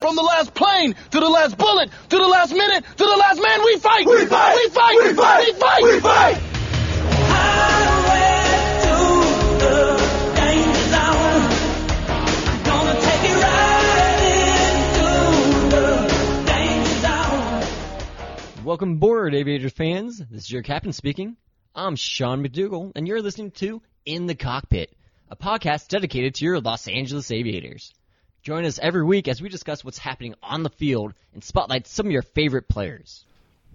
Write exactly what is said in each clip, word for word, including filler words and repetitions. From the last plane, to the last bullet, to the last minute, to the last man, we fight! We fight! We fight! We fight! We fight! We fight! Highway to the danger zone. I'm gonna take it right into the danger zone. Welcome aboard, Aviators fans. This is your captain speaking. I'm Sean McDougall, and you're listening to In the Cockpit, a podcast dedicated to your Los Angeles Aviators. Join us every week as we discuss what's happening on the field and spotlight some of your favorite players.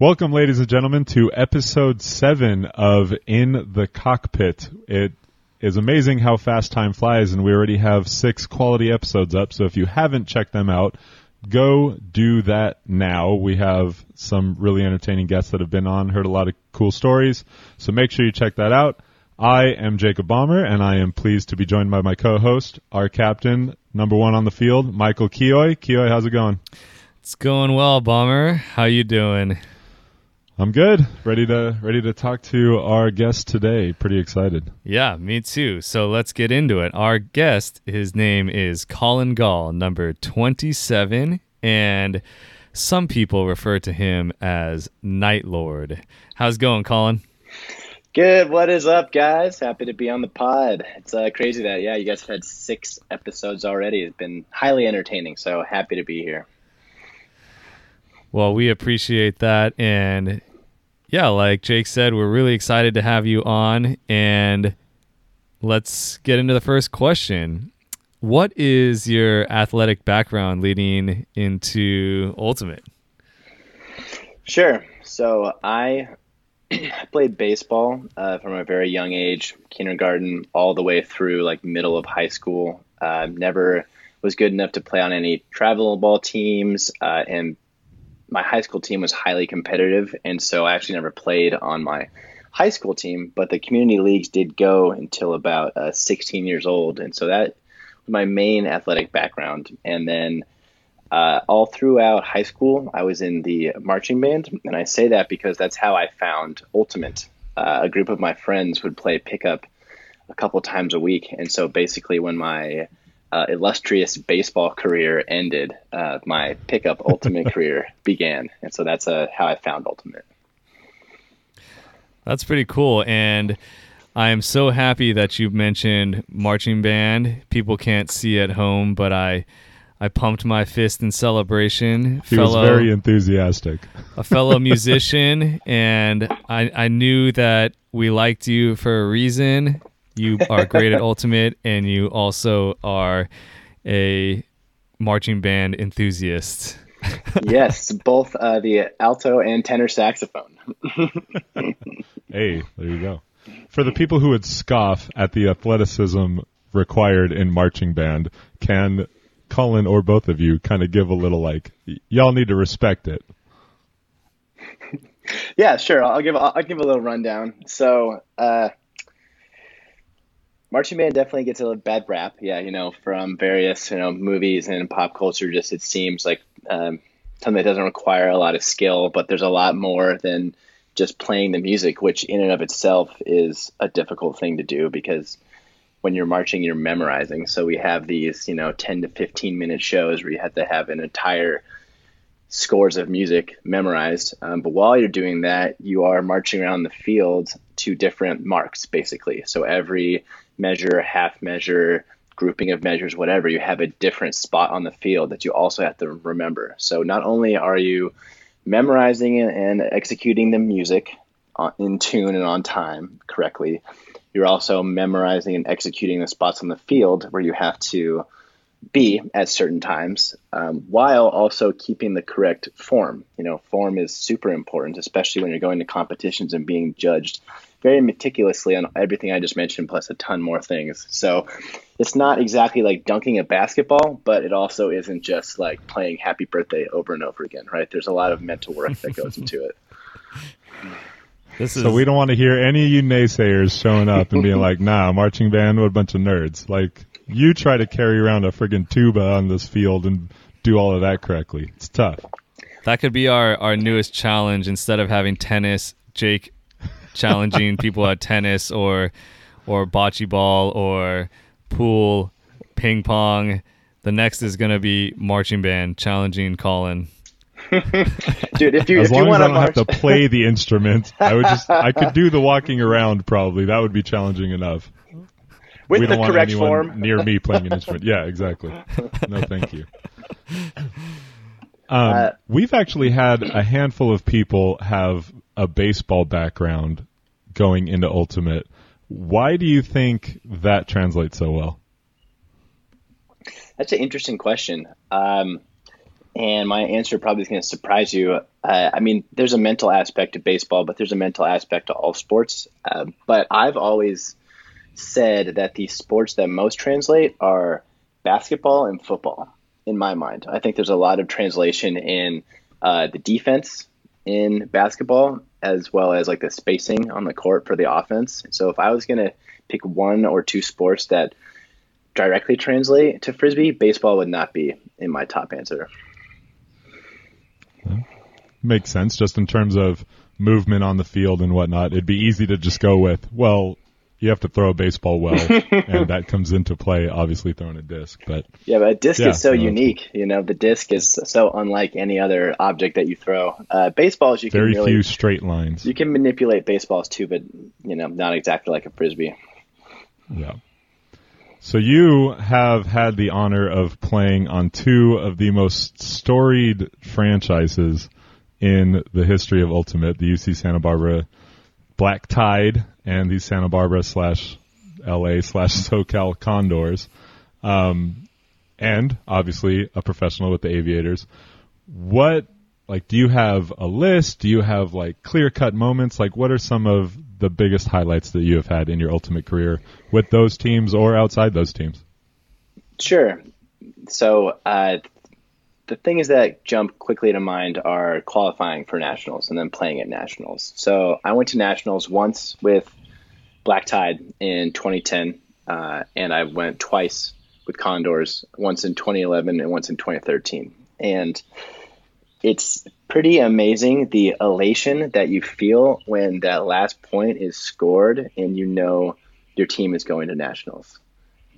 Welcome, ladies and gentlemen, to episode seven of In the Cockpit. It is amazing how fast time flies, and we already have six quality episodes up, so if you haven't checked them out, go do that now. We have some really entertaining guests that have been on, heard a lot of cool stories, so make sure you check that out. I am Jacob Balmer, and I am pleased to be joined by my co-host, our captain, number one on the field, Michael Keohane. Keohane, how's it going? It's going well, Balmer. How you doing? I'm good. Ready to ready to talk to our guest today. Pretty excited. Yeah, me too. So let's get into it. Our guest, his name is Colin Gall, number twenty-seven, and some people refer to him as Night Lord. How's it going, Colin? Good. What is up, guys? Happy to be on the pod. It's uh, crazy that, yeah, you guys have had six episodes already. It's been highly entertaining, so happy to be here. Well, we appreciate that. And, yeah, like Jake said, we're really excited to have you on. And let's get into the first question. What is your athletic background leading into Ultimate? Sure. So I... I played baseball uh, from a very young age, kindergarten, all the way through like middle of high school. Uh, never was good enough to play on any travel ball teams, uh, and my high school team was highly competitive, and so I actually never played on my high school team, but the community leagues did go until about uh, sixteen years old, and so that was my main athletic background. And then Uh, all throughout high school, I was in the marching band, and I say that because that's how I found Ultimate. Uh, a group of my friends would play pickup a couple times a week, and so basically when my uh, illustrious baseball career ended, uh, my pickup Ultimate career began, and so that's uh, how I found Ultimate. That's pretty cool, and I am so happy that you mentioned marching band. People can't see at home, but I... I pumped my fist in celebration. He fellow, was very enthusiastic. A fellow musician, and I, I knew that we liked you for a reason. You are great at Ultimate, and you also are a marching band enthusiast. Yes, both uh, the alto and tenor saxophone. Hey, there you go. For the people who would scoff at the athleticism required in marching band, can Colin or both of you kind of give a little like y- y'all need to respect it? Yeah, sure. I'll give I'll, I'll give a little rundown. So uh, marching band definitely gets a little bad rap. Yeah, you know, from various you know movies and pop culture. Just it seems like um, something that doesn't require a lot of skill, but there's a lot more than just playing the music, which in and of itself is a difficult thing to do because when you're marching, you're memorizing. So we have these, you know, ten to fifteen minute shows where you have to have an entire scores of music memorized. Um, but while you're doing that, you are marching around the field to different marks, basically. So every measure, half measure, grouping of measures, whatever, you have a different spot on the field that you also have to remember. So not only are you memorizing and executing the music in tune and on time correctly, you're also memorizing and executing the spots on the field where you have to be at certain times, um, while also keeping the correct form. You know, form is super important, especially when you're going to competitions and being judged very meticulously on everything I just mentioned, plus a ton more things. So it's not exactly like dunking a basketball, but it also isn't just like playing Happy Birthday over and over again, right? There's a lot of mental work that goes into it. This is... So we don't want to hear any of you naysayers showing up and being like, nah, marching band, what a bunch of nerds. Like, you try to carry around a friggin' tuba on this field and do all of that correctly. It's tough. That could be our, our newest challenge. Instead of having tennis, Jake challenging people at tennis or or bocce ball or pool, ping pong, The next is going to be marching band challenging Colin. Dude, if you as if long you as I don't march... have to play the instrument, I would just I could do the walking around probably. That would be challenging enough. With we the don't want correct anyone form near me playing an instrument. Yeah, exactly. No, thank you. Um, uh, we've actually had a handful of people have a baseball background going into Ultimate. Why do you think that translates so well? That's an interesting question. Um, and my answer probably is going to surprise you. Uh, I mean, there's a mental aspect to baseball, but there's a mental aspect to all sports. Uh, but I've always said that the sports that most translate are basketball and football, in my mind. I think there's a lot of translation in uh, the defense in basketball, as well as like the spacing on the court for the offense. So if I was going to pick one or two sports that directly translate to Frisbee, baseball would not be in my top answer. Well, makes sense. Just in terms of movement on the field and whatnot, it'd be easy to just go with, well, you have to throw a baseball well, and that comes into play, obviously, throwing a disc. But yeah, but a disc yeah, is so no, unique. You know, the disc is so unlike any other object that you throw. Uh, baseballs, you very can very really, few straight lines. You can manipulate baseballs too, but you know, not exactly like a Frisbee. Yeah. So you have had the honor of playing on two of the most storied franchises in the history of Ultimate, the U C Santa Barbara Black Tide and the Santa Barbara slash L A slash SoCal Condors, um, and obviously a professional with the Aviators. What, like, do you have a list? Do you have, like, clear-cut moments? Like, what are some of the biggest highlights that you have had in your Ultimate career with those teams or outside those teams? Sure. So uh, the things that jump quickly to mind are qualifying for Nationals and then playing at Nationals. So I went to Nationals once with Black Tide in twenty ten, uh, and I went twice with Condors, once in twenty eleven and once in twenty thirteen. And it's pretty amazing the elation that you feel when that last point is scored and you know your team is going to Nationals.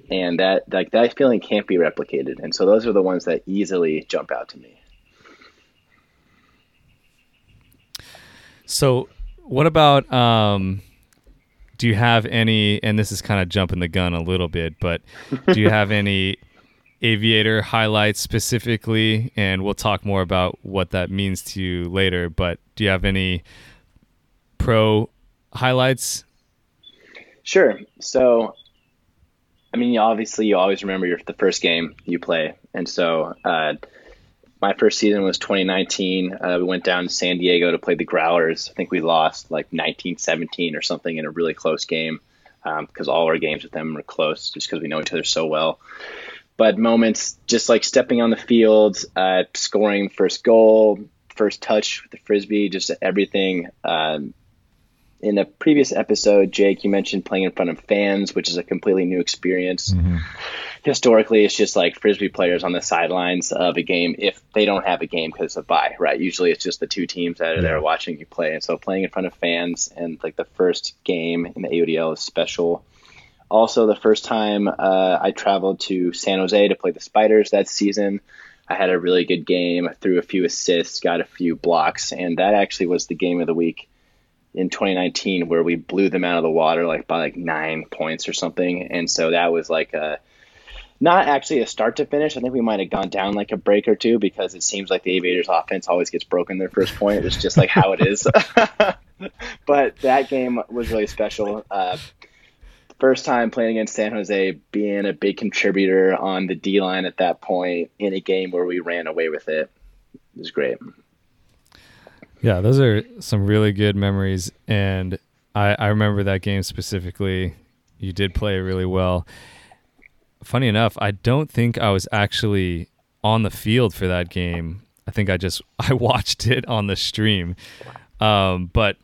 And that like that feeling can't be replicated. And so those are the ones that easily jump out to me. So what about um, do you have any, and this is kind of jumping the gun a little bit, but do you have any Aviator highlights specifically, and we'll talk more about what that means to you later, but do you have any pro highlights? Sure. So, I mean, obviously you always remember your, the first game you play. And so uh, my first season was twenty nineteen. Uh, we went down to San Diego to play the Growlers. I think we lost like nineteen seventeen or something in a really close game because um, all our games with them were close just because we know each other so well. But moments just like stepping on the field, uh, scoring first goal, first touch with the Frisbee, just everything. Um, in a previous episode, Jake, you mentioned playing in front of fans, which is a completely new experience. Mm-hmm. Historically, it's just like Frisbee players on the sidelines of a game if they don't have a game because it's a bye, right? Usually it's just the two teams that are there watching you play. And so playing in front of fans and like the first game in the A U D L is special. Also, the first time uh, I traveled to San Jose to play the Spiders that season, I had a really good game. I threw a few assists, got a few blocks, and that actually was the game of the week in twenty nineteen where we blew them out of the water like by like nine points or something. And so that was like a, not actually a start to finish. I think we might have gone down like a break or two because it seems like the Aviators offense always gets broken their first point. It's just like how it is. But that game was really special. Uh, First time playing against San Jose, being a big contributor on the D-line at that point in a game where we ran away with it. It was great. Yeah, those are some really good memories, and I, I remember that game specifically. You did play really well. Funny enough, I don't think I was actually on the field for that game. I think I just I watched it on the stream. Um, but,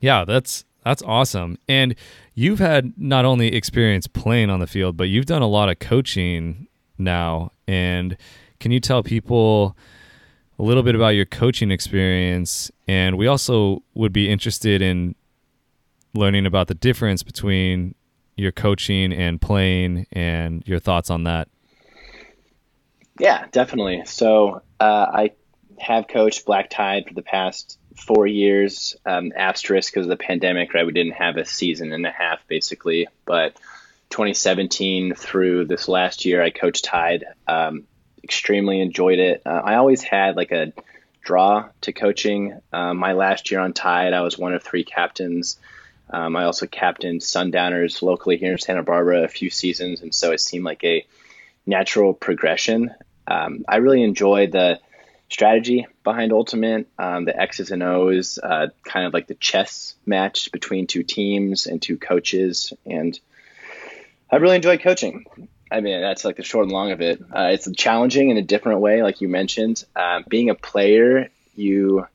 yeah, that's that's awesome. And you've had not only experience playing on the field, but you've done a lot of coaching now. And can you tell people a little bit about your coaching experience? And we also would be interested in learning about the difference between your coaching and playing and your thoughts on that. Yeah, definitely. So uh, I have coached Black Tide for the past four years, um, asterisk because of the pandemic, right? We didn't have a season and a half, basically. But twenty seventeen through this last year, I coached Tide. Um, extremely enjoyed it. Uh, I always had like a draw to coaching. Um, my last year on Tide, I was one of three captains. Um, I also captained Sundowners locally here in Santa Barbara a few seasons, and so it seemed like a natural progression. Um, I really enjoyed the strategy behind Ultimate, um, the X's and O's, uh, kind of like the chess match between two teams and two coaches, and I really enjoyed coaching. I mean, that's like the short and long of it. Uh, it's challenging in a different way, like you mentioned. Um, being a player, you,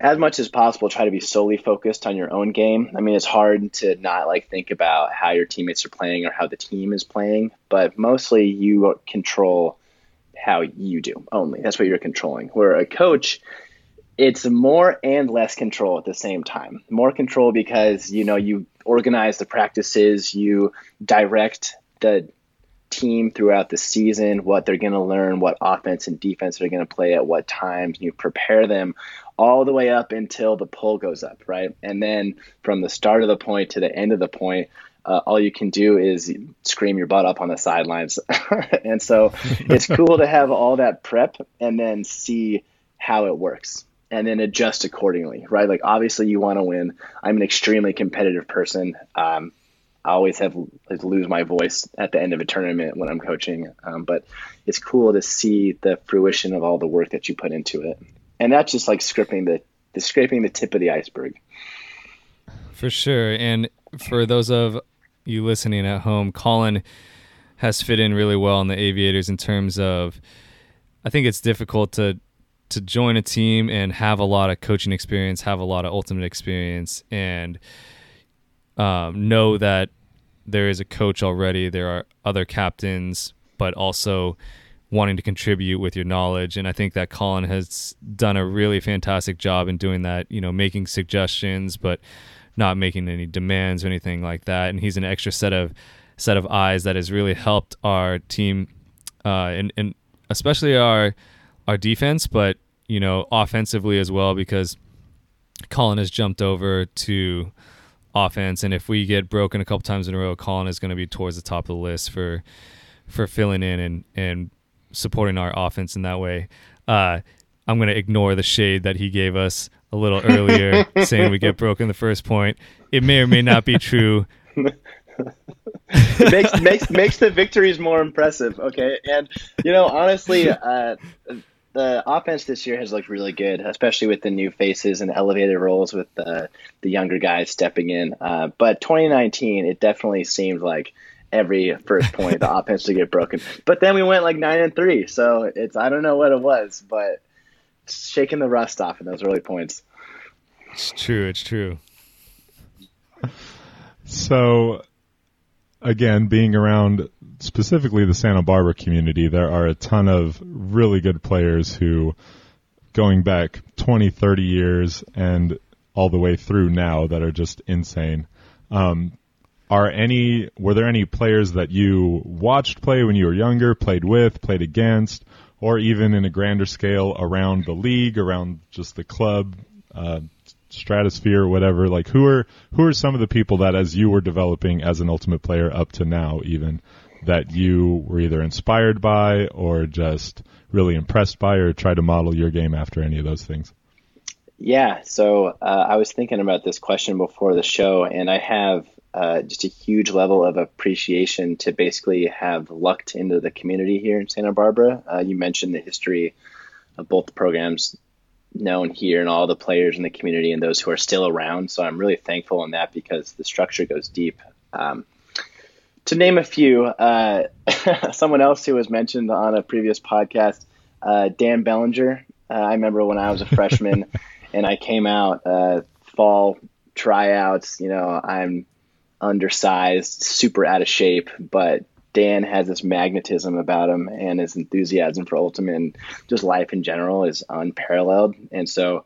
as much as possible, try to be solely focused on your own game. I mean, it's hard to not like think about how your teammates are playing or how the team is playing, but mostly you control how you do only. That's what you're controlling. Where a coach, it's more and less control at the same time. More control because, you know, you organize the practices, you direct the team throughout the season, what they're going to learn, what offense and defense they're going to play at what times, and you prepare them all the way up until the pull goes up, right? And then from the start of the point to the end of the point, uh, all you can do is scream your butt up on the sidelines. And so it's cool to have all that prep and then see how it works and then adjust accordingly, right? Like, obviously you want to win. I'm an extremely competitive person. Um, I always have like, lose my voice at the end of a tournament when I'm coaching, um, but it's cool to see the fruition of all the work that you put into it, and that's just like scraping the, the scraping the tip of the iceberg. For sure, and for those of you listening at home, Colin has fit in really well in the Aviators in terms of, I think it's difficult to to join a team and have a lot of coaching experience, have a lot of Ultimate experience, and Um, know that there is a coach already, there are other captains, but also wanting to contribute with your knowledge. And I think that Colin has done a really fantastic job in doing that, you know, making suggestions, but not making any demands or anything like that. And he's an extra set of set of eyes that has really helped our team, uh, and, and especially our, our defense, but, you know, offensively as well, because Colin has jumped over to offense, and if we get broken a couple times in a row, Colin is going to be towards the top of the list for for filling in and and supporting our offense in that way. uh I'm going to ignore the shade that he gave us a little earlier saying we get broken the first point. It may or may not be true. It makes makes makes the victories more impressive. Okay, and you know, honestly, uh the offense this year has looked really good, especially with the new faces and elevated roles with the, the younger guys stepping in. Uh, but twenty nineteen, it definitely seemed like every first point, the offense would get broken. But then we went like nine and three. So it's, I don't know what it was, but shaking the rust off in those early points. It's true. It's true. So again, being around specifically the Santa Barbara community, there are a ton of really good players who, going back twenty, thirty years and all the way through now, that are just insane. Um, are any, were there any players that you watched play when you were younger, played with, played against, or even in a grander scale around the league, around just the club, uh, stratosphere, whatever? Like, who are, who are some of the people that, as you were developing as an Ultimate player up to now even, that you were either inspired by or just really impressed by, or try to model your game after any of those things? Yeah, so uh, I was thinking about this question before the show, and I have uh, just a huge level of appreciation to basically have lucked into the community here in Santa Barbara. Uh, you mentioned the history of both programs known here and all the players in the community and those who are still around, so I'm really thankful in that because the structure goes deep. Um, To name a few, uh, someone else who was mentioned on a previous podcast, uh, Dan Bellinger. Uh, I remember when I was a freshman and I came out uh, fall tryouts, you know, I'm undersized, super out of shape, but Dan has this magnetism about him, and his enthusiasm for Ultimate and just life in general is unparalleled. And so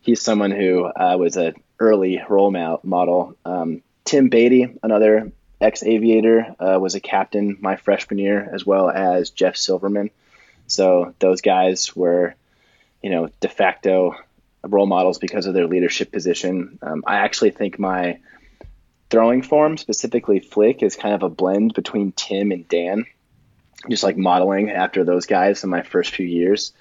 he's someone who uh, was an early role model. Um, Tim Beatty, another ex-Aviator, uh, was a captain my freshman year, as well as Jeff Silverman. So those guys were, you know, de facto role models because of their leadership position. Um, I actually think my throwing form, specifically flick, is kind of a blend between Tim and Dan, just like modeling after those guys in my first few years.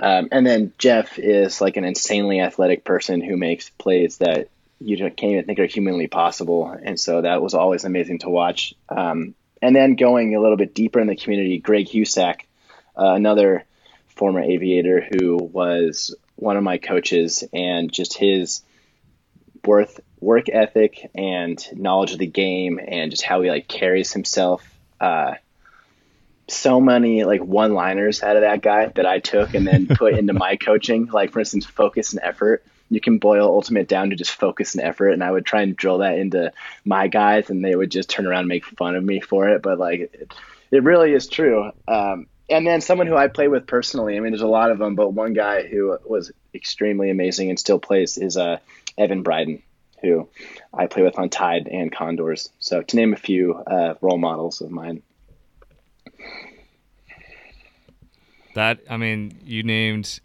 Um, and then Jeff is like an insanely athletic person who makes plays that you can't even think are humanly possible. And so that was always amazing to watch. Um, and then going a little bit deeper in the community, Greg Husack, uh, another former Aviator who was one of my coaches, and just his worth, work ethic and knowledge of the game and just how he like carries himself. Uh, so many like one-liners out of that guy that I took and then put into my coaching. Like, for instance, focus and effort. You can boil Ultimate down to just focus and effort. And I would try and drill that into my guys, and they would just turn around and make fun of me for it. But like, it, it really is true. Um, and then someone who I play with personally, I mean, there's a lot of them, but one guy who was extremely amazing and still plays is uh, Evan Bryden, who I play with on Tide and Condors. So to name a few uh, role models of mine. That, I mean, you named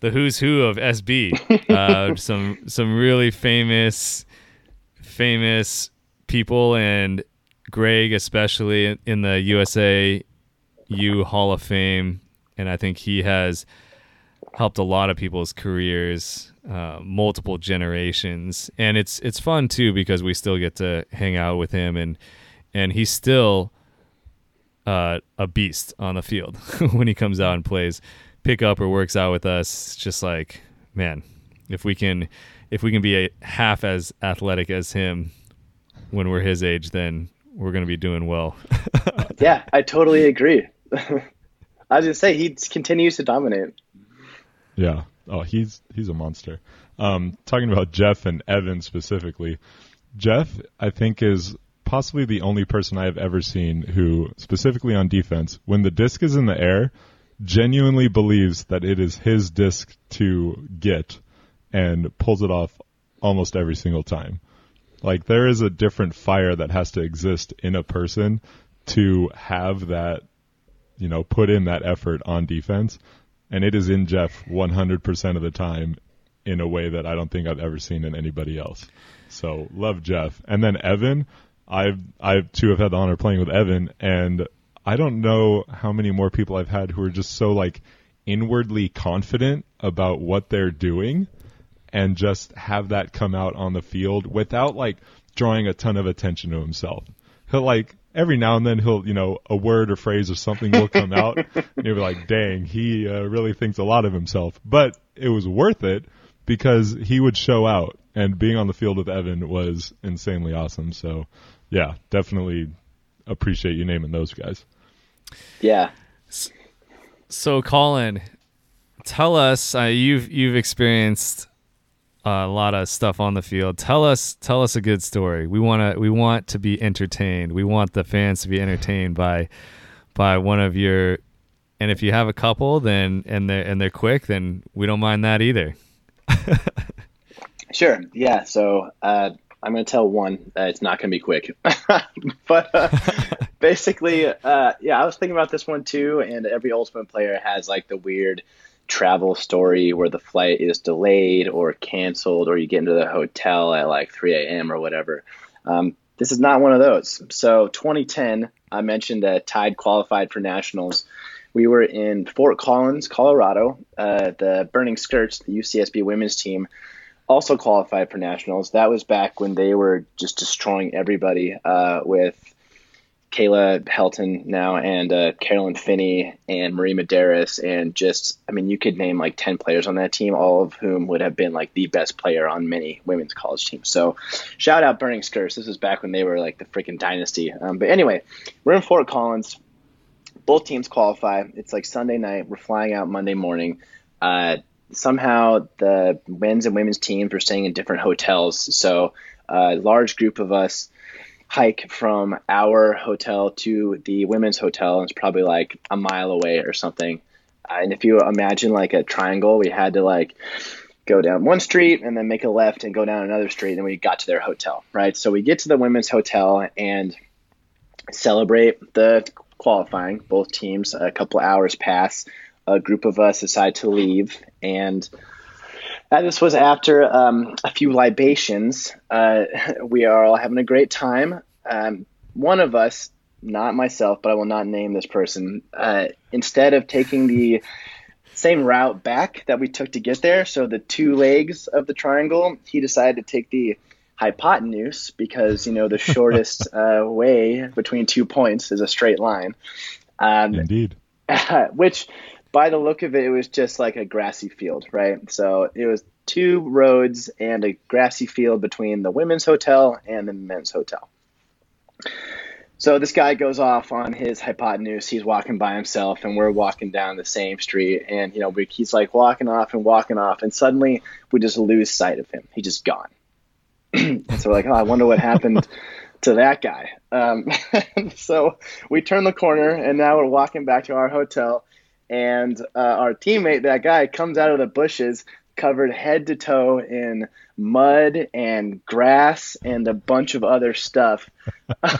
the who's who of S B, uh, some some really famous, famous people, and Greg especially in the U S A U Hall of Fame, and I think he has helped a lot of people's careers, uh, multiple generations, and it's it's fun too because we still get to hang out with him, and and he's still uh, a beast on the field when he comes out and plays pick up or works out with us. It's just like, man, if we can if we can be a half as athletic as him when we're his age, then we're going to be doing well. Yeah, I totally agree. I was going to say, he continues to dominate. Yeah. Oh, he's he's a monster. Um, talking about Jeff and Evan specifically, Jeff, I think, is possibly the only person I have ever seen who, specifically on defense, when the disc is in the air, genuinely believes that it is his disc to get and pulls it off almost every single time. Like, there is a different fire that has to exist in a person to have that, you know, put in that effort on defense. And it is in Jeff one hundred percent of the time in a way that I don't think I've ever seen in anybody else. So love Jeff. And then Evan, I've, I too have had the honor of playing with Evan, and I don't know how many more people I've had who are just so like inwardly confident about what they're doing and just have that come out on the field without like drawing a ton of attention to himself. He'll like every now and then he'll, you know, a word or phrase or something will come out and you'll be like, dang, he uh, really thinks a lot of himself, but it was worth it because he would show out, and being on the field with Evan was insanely awesome. So yeah, definitely appreciate you naming those guys. Yeah. So, Colin, tell us, uh, you've you've experienced a lot of stuff on the field. Tell us tell us a good story. We want to we want to be entertained. We want the fans to be entertained by by one of your, and if you have a couple, then and they and they're quick, then we don't mind that either. Sure. Yeah, so uh I'm going to tell one. Uh, it's not going to be quick. But uh, basically, uh, yeah, I was thinking about this one too, and every Ultimate player has like the weird travel story where the flight is delayed or canceled or you get into the hotel at like three a.m. or whatever. Um, this is not one of those. So twenty ten, I mentioned that Tide qualified for Nationals. We were in Fort Collins, Colorado. Uh, the Burning Skirts, the U C S B women's team, also qualified for Nationals. That was back when they were just destroying everybody uh, with Kayla Helton now and uh, Carolyn Finney and Marie Medeiros. And just, I mean, you could name like ten players on that team, all of whom would have been like the best player on many women's college teams. So shout out Burning Skirts. This was back when they were like the freaking dynasty. Um, but anyway, we're in Fort Collins. Both teams qualify. It's like Sunday night. We're flying out Monday morning. Uh, Somehow the men's and women's teams were staying in different hotels. So a large group of us hike from our hotel to the women's hotel. It's probably like a mile away or something. And if you imagine like a triangle, we had to like go down one street and then make a left and go down another street. And we got to their hotel, right? So we get to the women's hotel and celebrate the qualifying, both teams. A couple hours pass. A group of us decide to leave. And this was after um, a few libations. Uh, we are all having a great time. Um, one of us, not myself, but I will not name this person, uh, instead of taking the same route back that we took to get there, so the two legs of the triangle, he decided to take the hypotenuse because, you know, the shortest uh, way between two points is a straight line. Um, Indeed. Which, by the look of it, it was just like a grassy field, right? So it was two roads and a grassy field between the women's hotel and the men's hotel. So this guy goes off on his hypotenuse. He's walking by himself, and we're walking down the same street. And, you know, we, he's like walking off and walking off, and suddenly we just lose sight of him. He's just gone. So we're like, oh, I wonder what happened to that guy. Um, so we turn the corner, and now we're walking back to our hotel. And uh, our teammate, that guy, comes out of the bushes, covered head to toe in mud and grass and a bunch of other stuff.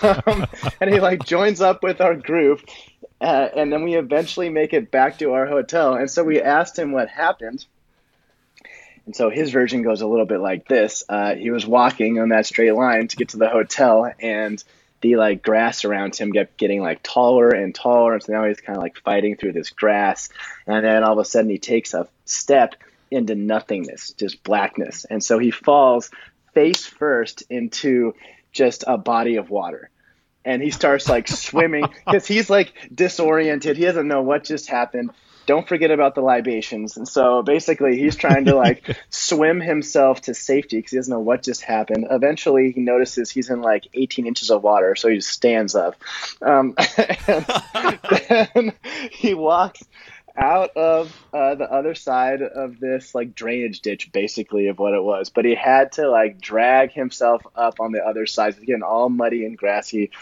Um, and he like joins up with our group, uh, and then we eventually make it back to our hotel. And so we asked him what happened. And so his version goes a little bit like this. Uh, he was walking on that straight line to get to the hotel, and the like grass around him kept getting like taller and taller. And so now he's kind of like fighting through this grass. And then all of a sudden he takes a step into nothingness, just blackness. And so he falls face first into just a body of water. And he starts like swimming because he's like disoriented. He doesn't know what just happened. Don't forget about the libations. And so basically he's trying to like swim himself to safety because he doesn't know what just happened. Eventually he notices he's in like eighteen inches of water. So he just stands up. Um, and then he walks out of uh, the other side of this like drainage ditch, basically, of what it was. But he had to like drag himself up on the other side, getting all muddy and grassy,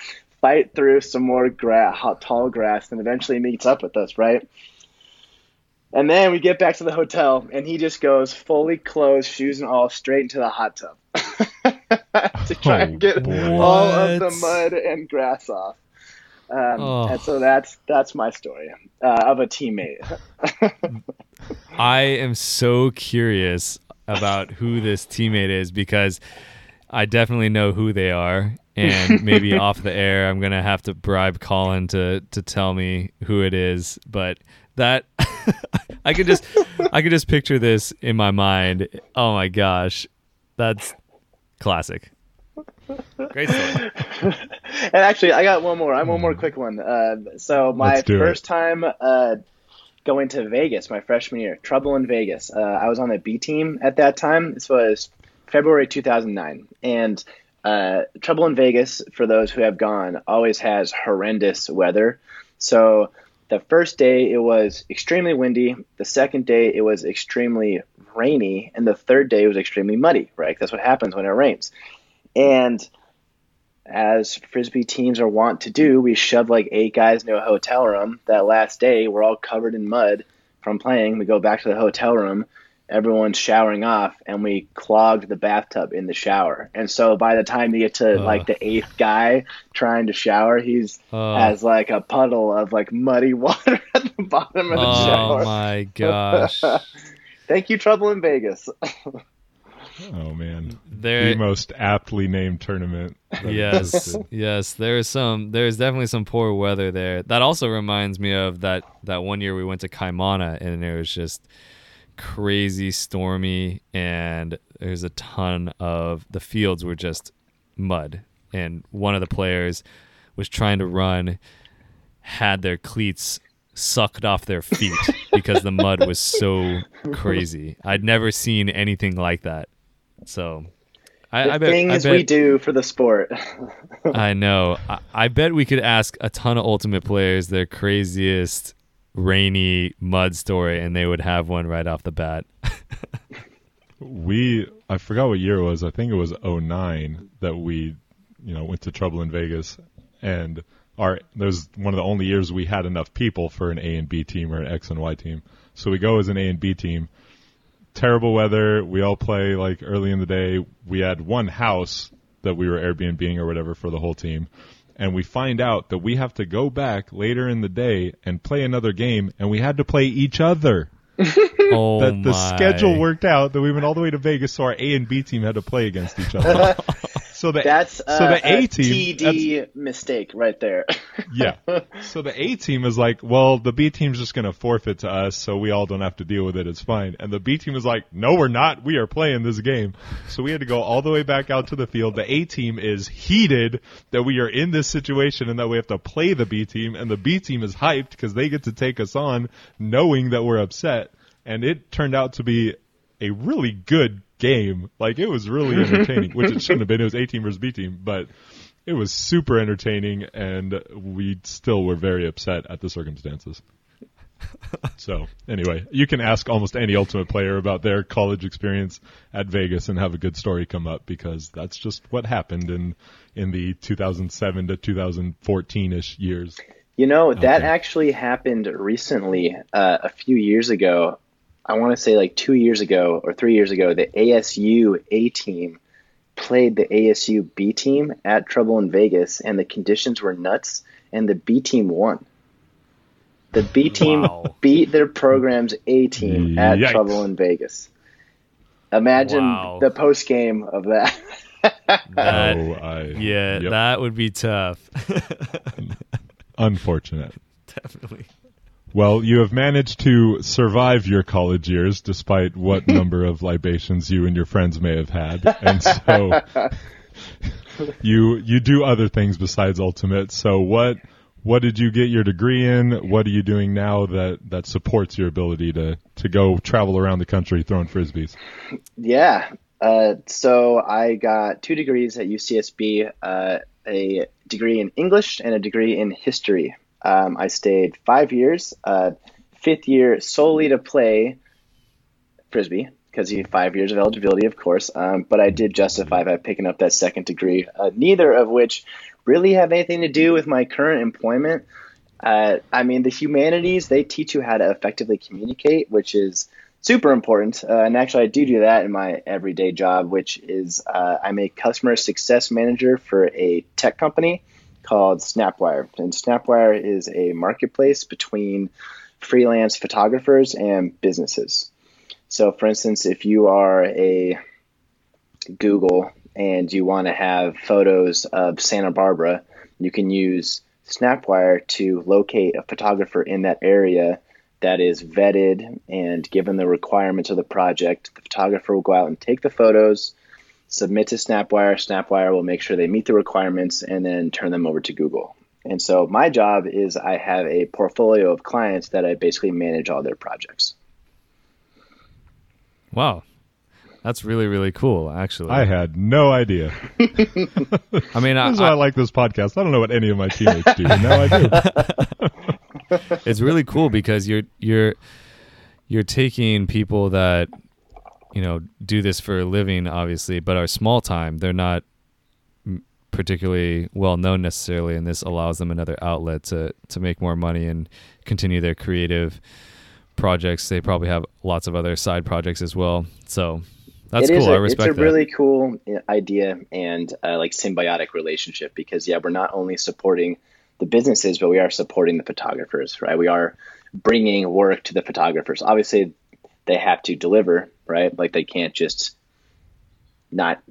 fight through some more gra- hot, tall grass, and eventually meets up with us, right? And then we get back to the hotel, and he just goes fully clothed, shoes and all, straight into the hot tub to try oh, and get what? all of the mud and grass off. Um, oh. And so that's that's my story uh, of a teammate. I am so curious about who this teammate is because I definitely know who they are, and maybe off the air I'm gonna have to bribe Colin to to tell me who it is. But that I could just I could just picture this in my mind. Oh my gosh, that's classic. Great story. And actually, I got one more. I have one more quick one. Uh, so my first it. time uh, going to Vegas, my freshman year, Trouble in Vegas. Uh, I was on the B team at that time. This was February two thousand nine. And uh, Trouble in Vegas, for those who have gone, always has horrendous weather. So the first day, it was extremely windy. The second day, it was extremely rainy. And the third day, it was extremely muddy, right? That's what happens when it rains. And as Frisbee teams are wont to do, we shoved like eight guys into a hotel room. That last day, we're all covered in mud from playing. We go back to the hotel room. Everyone's showering off, and we clogged the bathtub in the shower. And so by the time you get to uh, like the eighth guy trying to shower, he's uh, has like a puddle of like muddy water at the bottom of the oh shower. Oh, my gosh. Thank you, Trouble in Vegas. Oh, man. There, the most aptly named tournament. Yes. Yes. There is some, there's definitely some poor weather there. That also reminds me of that, that one year we went to Kaimana, and it was just crazy stormy, and there's a ton of, the fields were just mud. And one of the players was trying to run, had their cleats sucked off their feet because the mud was so crazy. I'd never seen anything like that. So, I, the I bet, things I bet, we do for the sport. I know. I, I bet we could ask a ton of Ultimate players their craziest rainy mud story, and they would have one right off the bat. we, I forgot what year it was. I think it was oh nine that we, you know, went to Trouble in Vegas, and our that was one of the only years we had enough people for an A and B team or an X and Y team. So we go as an A and B team terrible weather. We all play like early in the day. We had one house that we were Airbnb-ing or whatever for the whole team. And we find out that we have to go back later in the day and play another game, and we had to play each other. Oh that the my. schedule worked out that we went all the way to Vegas, so our A and B team had to play against each other. So the that's so uh, the A, a team T D mistake right there. Yeah. So the A team is like, well, the B team's just going to forfeit to us, so we all don't have to deal with it. It's fine. And the B team is like, no, we're not. We are playing this game. So we had to go all the way back out to the field. The A team is heated that we are in this situation and that we have to play the B team, and the B team is hyped because they get to take us on, knowing that we're upset. And it turned out to be a really good game. Like, it was really entertaining, which it shouldn't have been. It was A team versus B team, but it was super entertaining, and we still were very upset at the circumstances. So, anyway, you can ask almost any Ultimate player about their college experience at Vegas and have a good story come up, because that's just what happened in, in the two thousand seven to two thousand fourteen-ish years. You know, that okay. actually happened recently, uh, a few years ago. I want to say like two years ago or three years ago, the A S U A team played the A S U B team at Trouble in Vegas, and the conditions were nuts, and the B team won. The B team wow. beat their program's A team Yikes. at Trouble in Vegas. Imagine wow. the post game of that. that oh, I, yeah, yep. that would be tough. Unfortunate. Definitely. Well, you have managed to survive your college years, despite what number of libations you and your friends may have had. And so you you do other things besides Ultimate. So what what did you get your degree in? What are you doing now that, that supports your ability to, to go travel around the country throwing Frisbees? Yeah. Uh, so I got two degrees at U C S B, uh, a degree in English and a degree in history. Um, I stayed five years, uh, fifth year solely to play Frisbee, because you have five years of eligibility, of course. Um, but I did justify by picking up that second degree, uh, neither of which really have anything to do with my current employment. Uh, I mean, the humanities, they teach you how to effectively communicate, which is super important. Uh, and actually, I do do that in my everyday job, which is uh, I'm a customer success manager for a tech company called Snapwire. And Snapwire is a marketplace between freelance photographers and businesses. So for instance, if you are a Google and you want to have photos of Santa Barbara, you can use Snapwire to locate a photographer in that area that is vetted, and given the requirements of the project, the photographer will go out and take the photos, submit to Snapwire. Snapwire will make sure they meet the requirements and then turn them over to Google. And so my job is I have a portfolio of clients that I basically manage all their projects. Wow. That's really, really cool, actually. I had no idea. I mean, this I, is why I, I like this podcast. I don't know what any of my teammates do. Now I do. It's really cool because you're you're you're taking people that, you know, do this for a living, obviously, but are small time. They're not particularly well known necessarily, and this allows them another outlet to to make more money and continue their creative projects. They probably have lots of other side projects as well. So that's cool. I respect that. It's a really cool idea and uh, like symbiotic relationship, because yeah, we're not only supporting the businesses, but we are supporting the photographers, right? We are bringing work to the photographers. Obviously, they have to deliver, right? Like they can't just not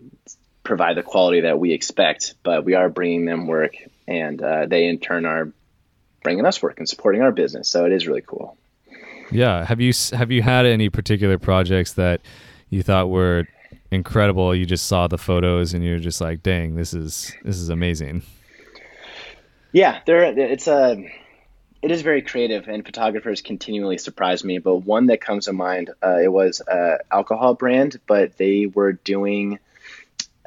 provide the quality that we expect, but we are bringing them work, and uh, they in turn are bringing us work and supporting our business. So it is really cool. Yeah. Have you, have you had any particular projects that you thought were incredible? You just saw the photos and you're just like, dang, this is, this is amazing. Yeah, there it's a, It is very creative, and photographers continually surprise me. But one that comes to mind, uh, it was an alcohol brand, but they were doing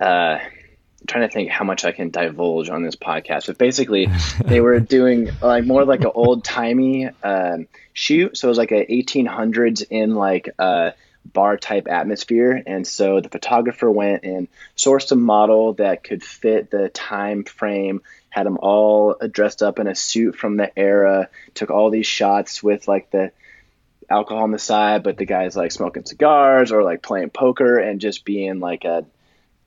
uh, – trying to think how much I can divulge on this podcast. But basically, they were doing like more like an old-timey um, shoot. So it was like an eighteen hundreds in like a bar-type atmosphere. And so the photographer went and sourced a model that could fit the time frame, had them all dressed up in a suit from the era, took all these shots with like the alcohol on the side, but the guy's like smoking cigars or like playing poker and just being like a,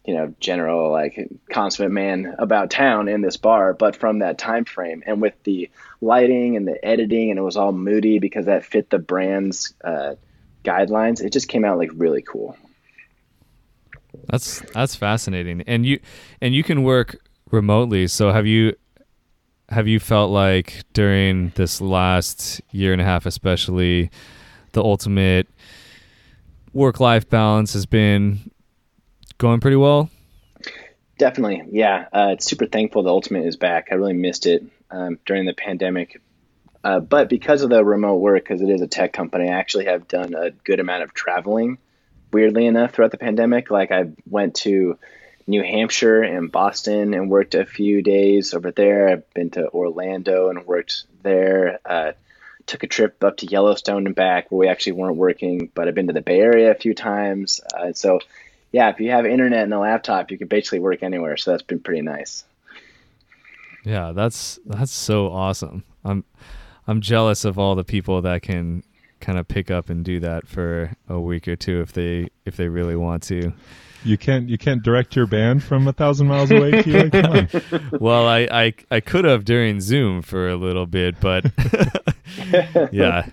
you know, general like consummate man about town in this bar. But from that time frame and with the lighting and the editing, and it was all moody because that fit the brand's uh, guidelines, it just came out like really cool. That's that's fascinating. And you and you can work remotely. So have you have you felt like during this last year and a half, especially, the ultimate work-life balance has been going pretty well? Definitely, yeah. Uh, it's super thankful the ultimate is back. I really missed it um, during the pandemic. Uh, but because of the remote work, because it is a tech company, I actually have done a good amount of traveling. Weirdly enough, throughout the pandemic, like I went to New Hampshire and Boston and worked a few days over there. I've been to Orlando and worked there. Uh, took a trip up to Yellowstone and back where we actually weren't working, but I've been to the Bay Area a few times. Uh, so yeah, if you have internet and a laptop, you can basically work anywhere. So that's been pretty nice. Yeah, that's that's so awesome. I'm I'm jealous of all the people that can kind of pick up and do that for a week or two if they if they really want to. You can't you can't direct your band from a thousand miles away. Keely? Come on. Well, I, I I could have during Zoom for a little bit, but yeah,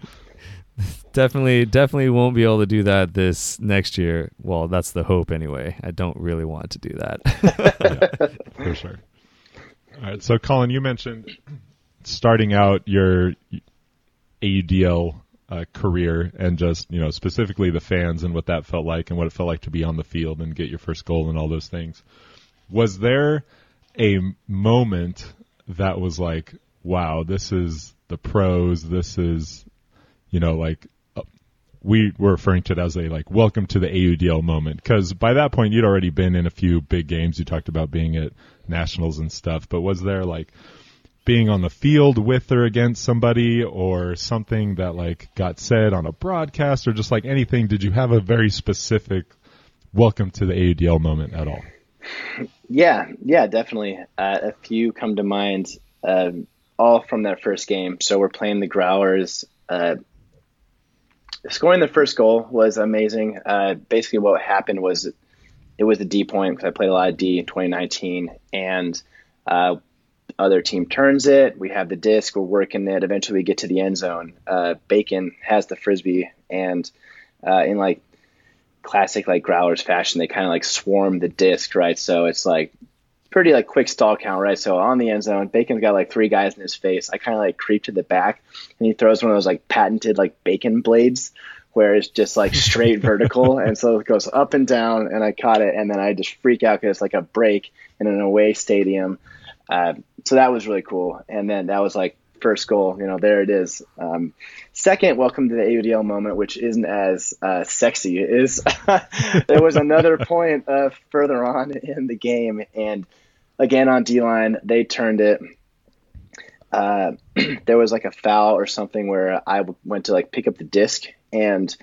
definitely definitely won't be able to do that this next year. Well, that's the hope anyway. I don't really want to do that. Yeah, for sure. All right, so Colin, you mentioned starting out your A U D L Uh, career and just, you know, specifically the fans and what that felt like and what it felt like to be on the field and get your first goal and all those things. Was there a moment that was like, wow, this is the pros, this is, you know, like uh, we were referring to it as a like welcome to the A U D L moment, because by that point you'd already been in a few big games. You talked about being at nationals and stuff, but was there like being on the field with or against somebody or something that like got said on a broadcast or just like anything? Did you have a very specific welcome to the A U D L moment at all? Yeah. Yeah, definitely. Uh, a few come to mind, uh, all from that first game. So we're playing the Growlers. Uh, scoring the first goal was amazing. Uh, basically what happened was it was the D point, because I played a lot of D in twenty nineteen, and, uh, other team turns it. We have the disc. We're working it. Eventually, we get to the end zone. Uh, Bacon has the frisbee, and uh, in like classic like Growlers fashion, they kind of like swarm the disc, right? So it's like pretty like quick stall count, right? So on the end zone, Bacon's got like three guys in his face. I kind of like creep to the back, and he throws one of those like patented like Bacon blades, where it's just like straight vertical, and so it goes up and down. And I caught it, and then I just freak out because it's like a break in an away stadium. Uh, so that was really cool. And then that was like first goal, you know, there it is. Um, second, welcome to the A U D L moment, which isn't as uh, sexy. It is there was another point uh, further on in the game. And again, on D-line, they turned it. Uh, there was like a foul or something where I went to like pick up the disc. And,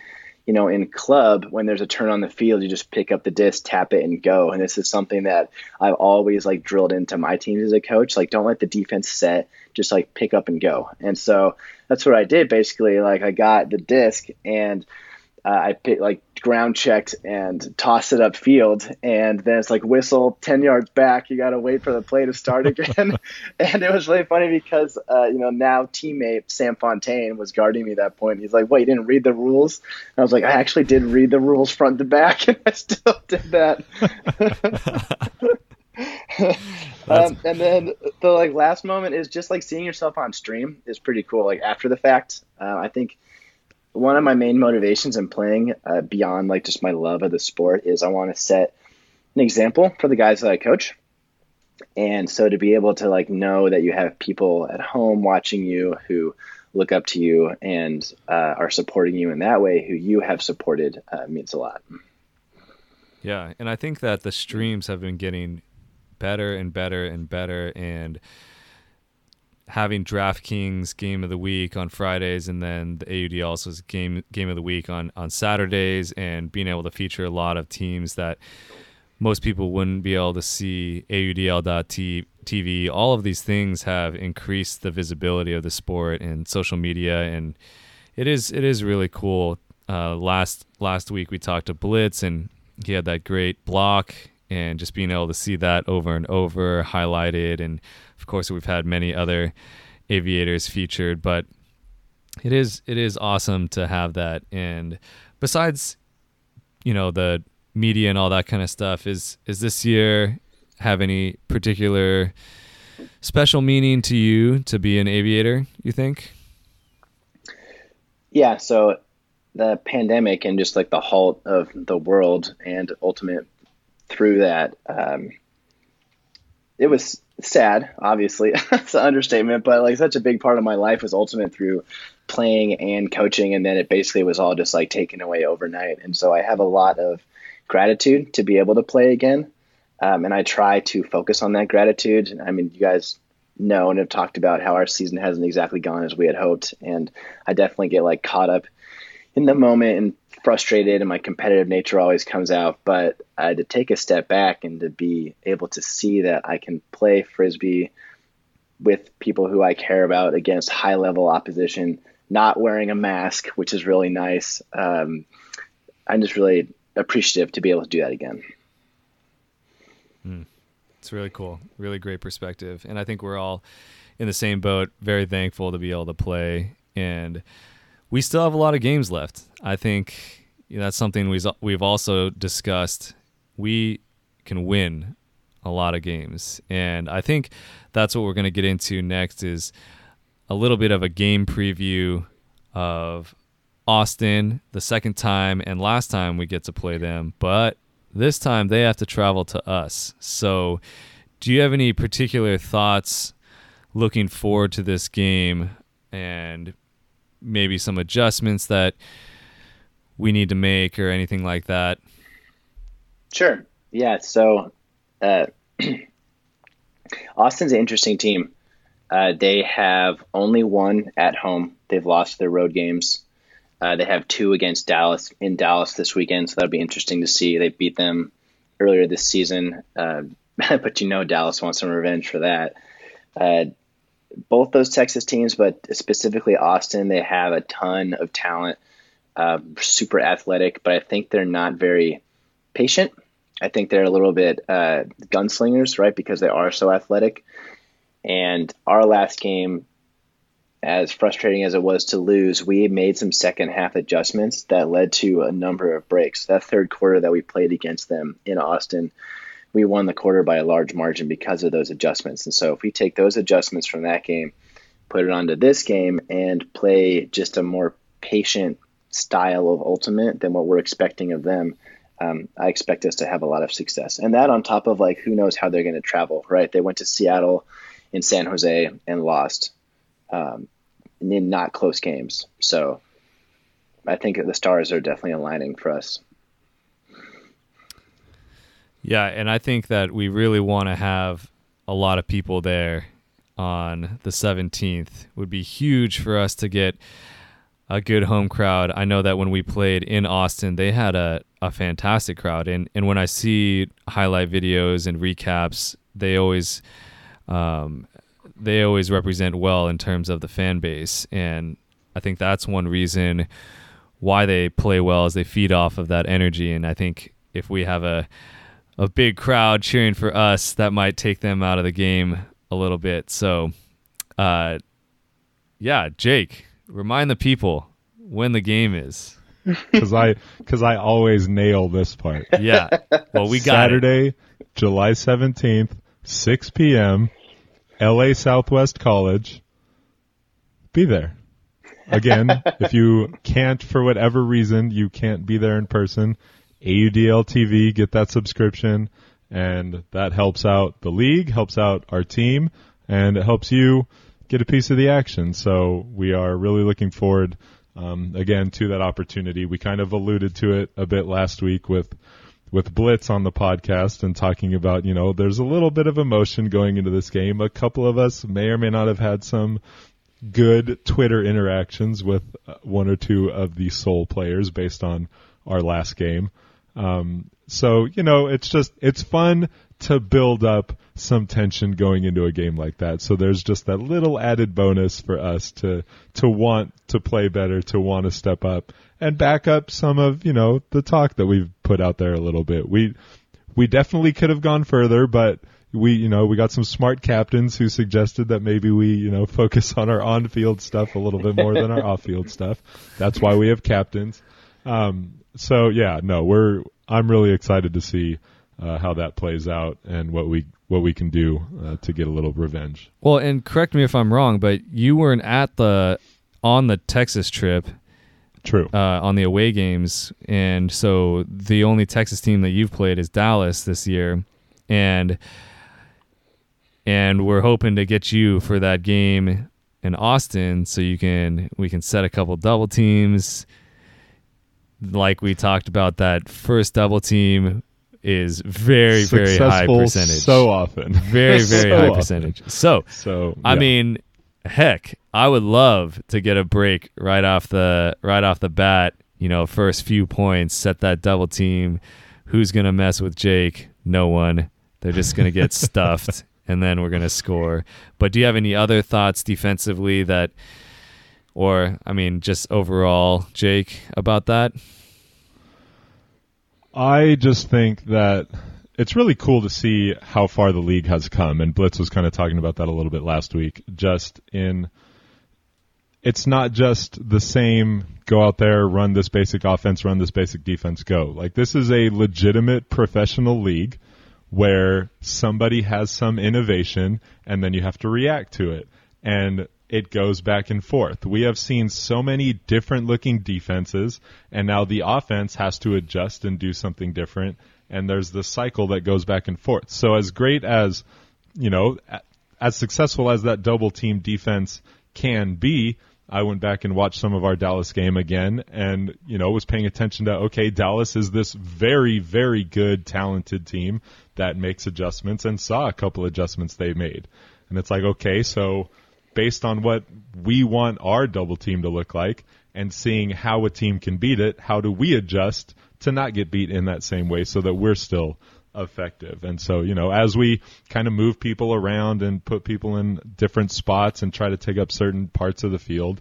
you know, in club, when there's a turn on the field, you just pick up the disc, tap it, and go. And this is something that I've always like drilled into my teams as a coach. Like, don't let the defense set, just like pick up and go. And so that's what I did basically. Like, I got the disc and uh, I picked, like ground checked and tossed it up field. And then it's like whistle, ten yards back. You got to wait for the play to start again. And it was really funny because, uh, you know, now teammate Sam Fontaine was guarding me at that point. He's like, "What, you didn't read the rules?" And I was like, "I actually did read the rules front to back, and I still did that." um, and then the like last moment is just like seeing yourself on stream is pretty cool. Like after the fact, uh, I think one of my main motivations in playing uh, beyond like just my love of the sport is I want to set an example for the guys that I coach. And so to be able to like know that you have people at home watching you who look up to you and uh, are supporting you in that way, who you have supported, uh, means a lot. Yeah. And I think that the streams have been getting better and better and better, and having DraftKings game of the week on Fridays, and then the A U D L also is game game of the week on, on Saturdays, and being able to feature a lot of teams that most people wouldn't be able to see, A U D L dot T V, all of these things have increased the visibility of the sport and social media, and it is it is really cool. Uh, last last week we talked to Blitz, and he had that great block, and just being able to see that over and over highlighted. And of course, we've had many other aviators featured, but it is it is awesome to have that. And besides, you know, the media and all that kind of stuff, is is this year have any particular special meaning to you to be an aviator, you think? Yeah, so the pandemic and just like the halt of the world and ultimate through that, um, it was sad, obviously. That's an understatement, but like such a big part of my life was ultimate through playing and coaching, and then it basically was all just like taken away overnight. And so I have a lot of gratitude to be able to play again. Um, and I try to focus on that gratitude. I mean, you guys know and have talked about how our season hasn't exactly gone as we had hoped. And I definitely get like caught up in the moment and frustrated, and my competitive nature always comes out. But uh, to take a step back and to be able to see that I can play Frisbee with people who I care about against high level opposition, not wearing a mask, which is really nice. Um, I'm just really appreciative to be able to do that again. Mm. It's really cool. Really great perspective. And I think we're all in the same boat, very thankful to be able to play. And we still have a lot of games left. I think that's something we've also discussed. We can win a lot of games. And I think that's what we're going to get into next, is a little bit of a game preview of Austin, the second time and last time we get to play them. But this time they have to travel to us. So do you have any particular thoughts looking forward to this game, and maybe some adjustments that we need to make or anything like that? Sure. Yeah. So uh, Austin's an interesting team. Uh, they have only one at home. They've lost their road games. Uh, they have two against Dallas in Dallas this weekend, so that'll be interesting to see. They beat them earlier this season, uh, but you know Dallas wants some revenge for that. Uh, both those Texas teams, but specifically Austin, they have a ton of talent, uh, super athletic, but I think they're not very patient. I think they're a little bit uh, gunslingers, right, because they are so athletic. And our last game, as frustrating as it was to lose, we made some second half adjustments that led to a number of breaks. That third quarter that we played against them in Austin, we won the quarter by a large margin because of those adjustments. And so if we take those adjustments from that game, put it onto this game, and play just a more patient style of ultimate than what we're expecting of them, um, I expect us to have a lot of success. And that on top of, like, who knows how they're going to travel, right? They went to Seattle and San Jose and lost. Um, and in not close games. So I think the stars are definitely aligning for us. Yeah, and I think that we really want to have a lot of people there on the seventeenth. It would be huge for us to get a good home crowd. I know that when we played in Austin, they had a, a fantastic crowd. And, and when I see highlight videos and recaps, they always... Um, they always represent well in terms of the fan base. And I think that's one reason why they play well, is they feed off of that energy. And I think if we have a a big crowd cheering for us, that might take them out of the game a little bit. So, uh, yeah, Jake, remind the people when the game is. Because I, because I always nail this part. Yeah. Well, we got Saturday, it. July seventeenth, six p.m., L A Southwest College. Be there. Again, if you can't, for whatever reason, you can't be there in person, A U D L T V, get that subscription, and that helps out the league, helps out our team, and it helps you get a piece of the action. So we are really looking forward, um, again, to that opportunity. We kind of alluded to it a bit last week with with Blitz on the podcast and talking about, you know, there's a little bit of emotion going into this game. A couple of us may or may not have had some good Twitter interactions with one or two of the Soul players based on our last game. Um, So, you know, it's just, it's fun to build up some tension going into a game like that. So there's just that little added bonus for us to, to want to play better, to want to step up and back up some of, you know, the talk that we've put out there a little bit. We, we definitely could have gone further, but we, you know, we got some smart captains who suggested that maybe we, you know, focus on our on-field stuff a little bit more than our off-field stuff. That's why we have captains. Um, so yeah, no, we're, I'm really excited to see uh, how that plays out and what we what we can do uh, to get a little revenge. Well, and correct me if I'm wrong, but you weren't at the on the Texas trip. True. Uh, on the away games, and so the only Texas team that you've played is Dallas this year, and and we're hoping to get you for that game in Austin, so you can we can set a couple double teams. Like we talked about, that first double team is very, Successful very high percentage. So often. Very, very so high often. percentage. So, so yeah. I mean, heck, I would love to get a break right off the right off the bat, you know, first few points, set that double team. Who's gonna mess with Jake? No one. They're just gonna get stuffed and then we're gonna score. But do you have any other thoughts defensively that Or, I mean, just overall, Jake, about that? I just think that it's really cool to see how far the league has come. And Blitz was kind of talking about that a little bit last week. Just in, it's not just the same go out there, run this basic offense, run this basic defense, go. Like, this is a legitimate professional league where somebody has some innovation and then you have to react to it. And it goes back and forth. We have seen so many different-looking defenses, and now the offense has to adjust and do something different, and there's this cycle that goes back and forth. So as great as, you know, as successful as that double-team defense can be, I went back and watched some of our Dallas game again and, you know, was paying attention to, okay, Dallas is this very, very good, talented team that makes adjustments, and saw a couple adjustments they made. And it's like, okay, so based on what we want our double team to look like and seeing how a team can beat it, how do we adjust to not get beat in that same way so that we're still effective? And so, you know, as we kind of move people around and put people in different spots and try to take up certain parts of the field,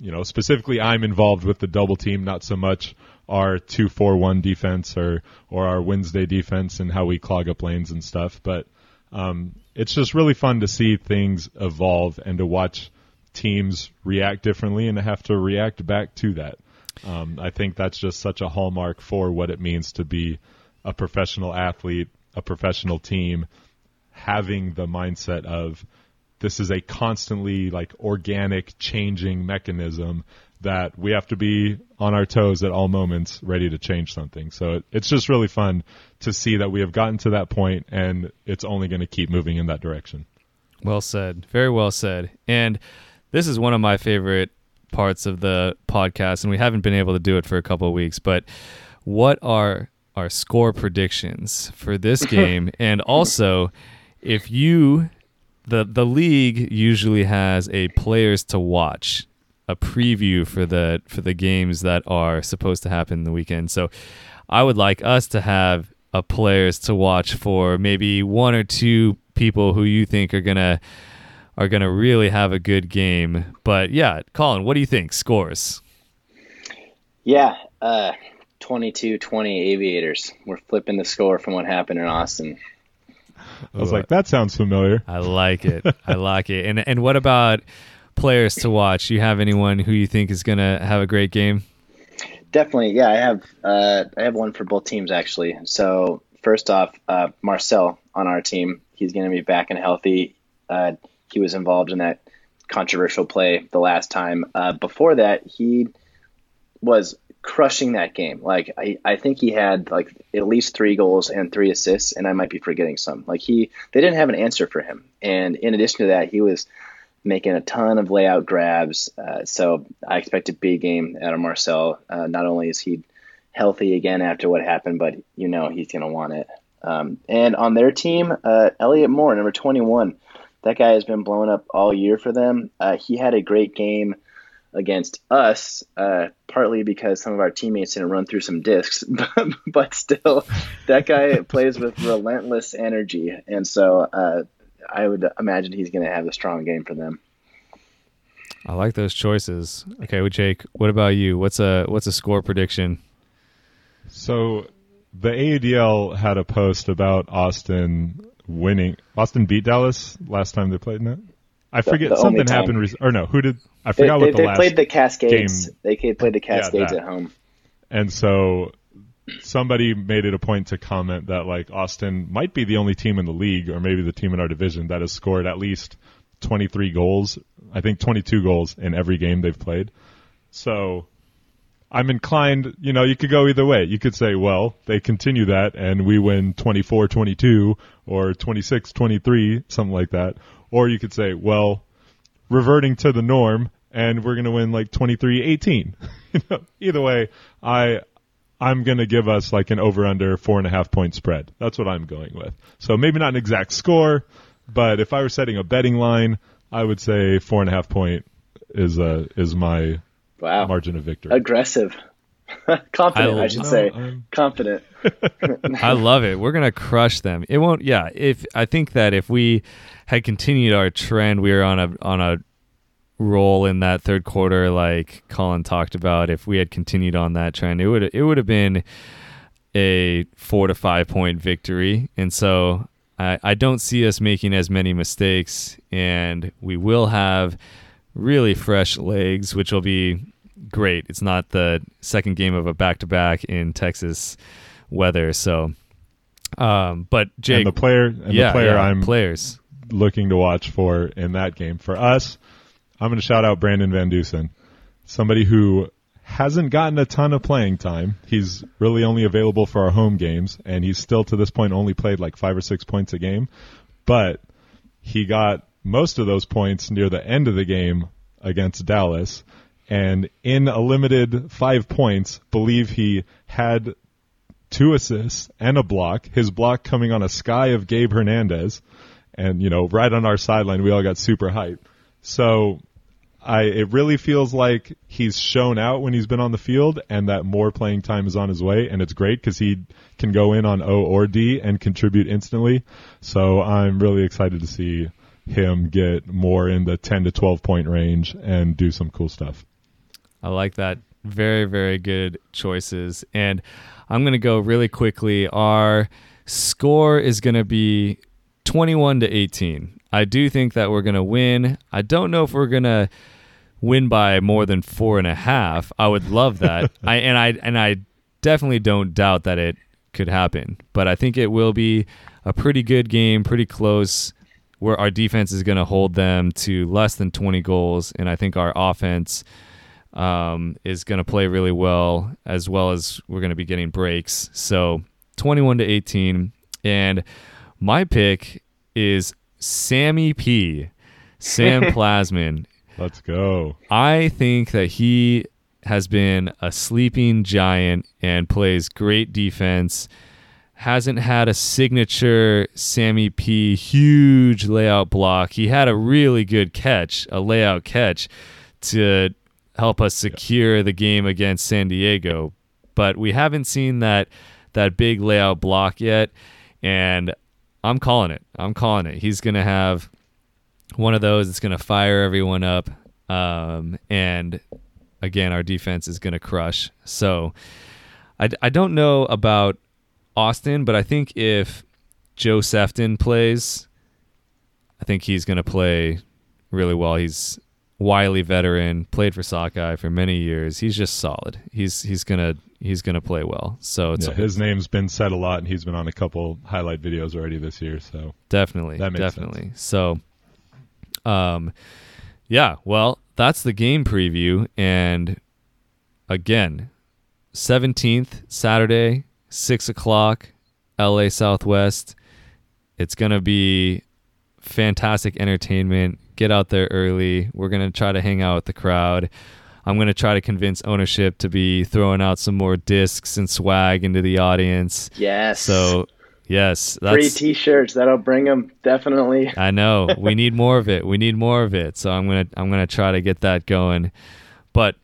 you know, specifically I'm involved with the double team, not so much our two four one defense or, or our Wednesday defense and how we clog up lanes and stuff. But Um, it's just really fun to see things evolve and to watch teams react differently and to have to react back to that. Um, I think that's just such a hallmark for what it means to be a professional athlete, a professional team, having the mindset of this is a constantly like organic changing mechanism that we have to be on our toes at all moments ready to change something. So it, it's just really fun to see that we have gotten to that point and it's only going to keep moving in that direction. Well said. Very well said. And this is one of my favorite parts of the podcast, and we haven't been able to do it for a couple of weeks, but what are our score predictions for this game? And also, if you, the, the league usually has a players to watch, a preview for the for the games that are supposed to happen the weekend. So I would like us to have a players to watch for maybe one or two people who you think are gonna are gonna really have a good game. But yeah, Colin, what do you think? Scores? Yeah, uh, twenty-two twenty Aviators. We're flipping the score from what happened in Austin. I was Ooh, like, that sounds familiar. I like it. I like it. And and what about players to watch? You have anyone who you think is going to have a great game? Definitely, yeah. I have uh, I have one for both teams, actually. So first off, uh, Marcel on our team. He's going to be back and healthy. Uh, he was involved in that controversial play the last time. Uh, before that, he was crushing that game. Like I, I think he had like at least three goals and three assists, and I might be forgetting some. Like he, they didn't have an answer for him. And in addition to that, he was making a ton of layout grabs. Uh, so I expect a big game out of Marcel. Uh, not only is he healthy again after what happened, but you know he's going to want it. Um, and on their team, uh, Elliot Moore, number twenty-one. That guy has been blowing up all year for them. Uh, he had a great game against us, uh, partly because some of our teammates didn't run through some discs, but, but still, that guy plays with relentless energy. And so uh, I would imagine he's going to have a strong game for them. I like those choices. Okay, well, Jake, what about you? What's a what's a score prediction? So the A U D L had a post about Austin winning. Austin beat Dallas last time they played in it. I the, forget the something happened. Re- or no, who did? I forgot they, what they, the they last played the Cascades. Game. They played the Cascades yeah, at home. And so somebody made it a point to comment that like Austin might be the only team in the league, or maybe the team in our division, that has scored at least twenty-three goals. I think twenty-two goals in every game they've played. So I'm inclined, you know, you could go either way. You could say, well, they continue that and we win twenty-four twenty-two or twenty-six twenty-three, something like that. Or you could say, well, reverting to the norm and we're going to win like twenty-three eighteen. You know, either way, I I'm going to give us like an over under four and a half point spread. That's what I'm going with. So maybe not an exact score, but if I were setting a betting line, I would say four and a half point is uh, is my wow. margin of victory. Aggressive. Confident, I, I should no, say. I'm... Confident. I love it. We're going to crush them. It won't, yeah. If I think that if we had continued our trend, we were on a on a roll in that third quarter like Colin talked about. If we had continued on that trend, it would it would have been a four to five point victory. And so I, I don't see us making as many mistakes, and we will have really fresh legs, which will be great. It's not the second game of a back-to-back in Texas weather. So, um, but Jake, and the player, and yeah, the player yeah, I'm players. looking to watch for in that game for us, I'm going to shout out Brandon Van Dusen, somebody who hasn't gotten a ton of playing time. He's really only available for our home games, and he's still to this point only played like five or six points a game. But he got most of those points near the end of the game against Dallas, and in a limited five points, believe he had two assists and a block, his block coming on a sky of Gabe Hernandez. And, you know, right on our sideline, we all got super hyped. So I, it really feels like he's shown out when he's been on the field, and that more playing time is on his way, and it's great because he can go in on O or D and contribute instantly. So I'm really excited to see him get more in the ten to twelve point range and do some cool stuff. I like that. Very, very good choices. And I'm going to go really quickly. Our score is going to be twenty-one to eighteen. I do think that we're going to win. I don't know if we're going to win by more than four and a half. I would love that. I and I and I definitely don't doubt that it could happen, but I think it will be a pretty good game, pretty close, where our defense is going to hold them to less than twenty goals, and I think our offense um, is going to play really well, as well as we're going to be getting breaks. So twenty-one to eighteen, and my pick is Sammy P, Sam Plasman. Let's go. I think that he has been a sleeping giant and plays great defense. Hasn't had a signature Sammy P huge layout block. He had a really good catch, a layout catch, to help us secure yeah. the game against San Diego. But we haven't seen that that big layout block yet, and I'm calling it. I'm calling it. He's going to have one of those that's going to fire everyone up. Um, and, again, our defense is going to crush. So I, I don't know about Austin, but I think if Joe Sefton plays, I think he's going to play really well. He's wily veteran, played for Sockeye for many years. He's just solid. He's he's gonna he's gonna play well. So it's yeah, his name's been said a lot, and he's been on a couple highlight videos already this year. So definitely, that makes definitely. Sense. So, um, yeah. Well, that's the game preview, and again, seventeenth Saturday, six o'clock, L A Southwest. It's gonna be fantastic entertainment. Get out there early. We're going to try to hang out with the crowd. I'm going to try to convince ownership to be throwing out some more discs and swag into the audience. Yes. So, yes. That's, free t-shirts. That'll bring them. Definitely. I know. We need more of it. We need more of it. So I'm going to, I'm going to try to get that going. But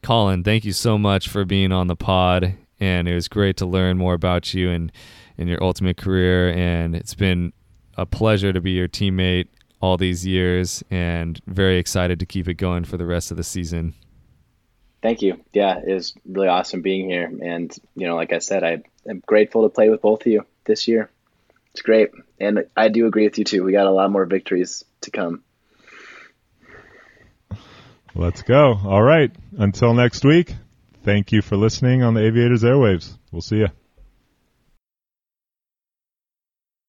Colin, thank you so much for being on the pod, and it was great to learn more about you and, and your ultimate career, and it's been a pleasure to be your teammate all these years, and very excited to keep it going for the rest of the season. Thank you. Yeah, it was really awesome being here, and you know, like I said, I am grateful to play with both of you this year. It's great, and I do agree with you too. We got a lot more victories to come. Let's go. All right. Until next week, thank you for listening on the Aviators Airwaves. We'll see you.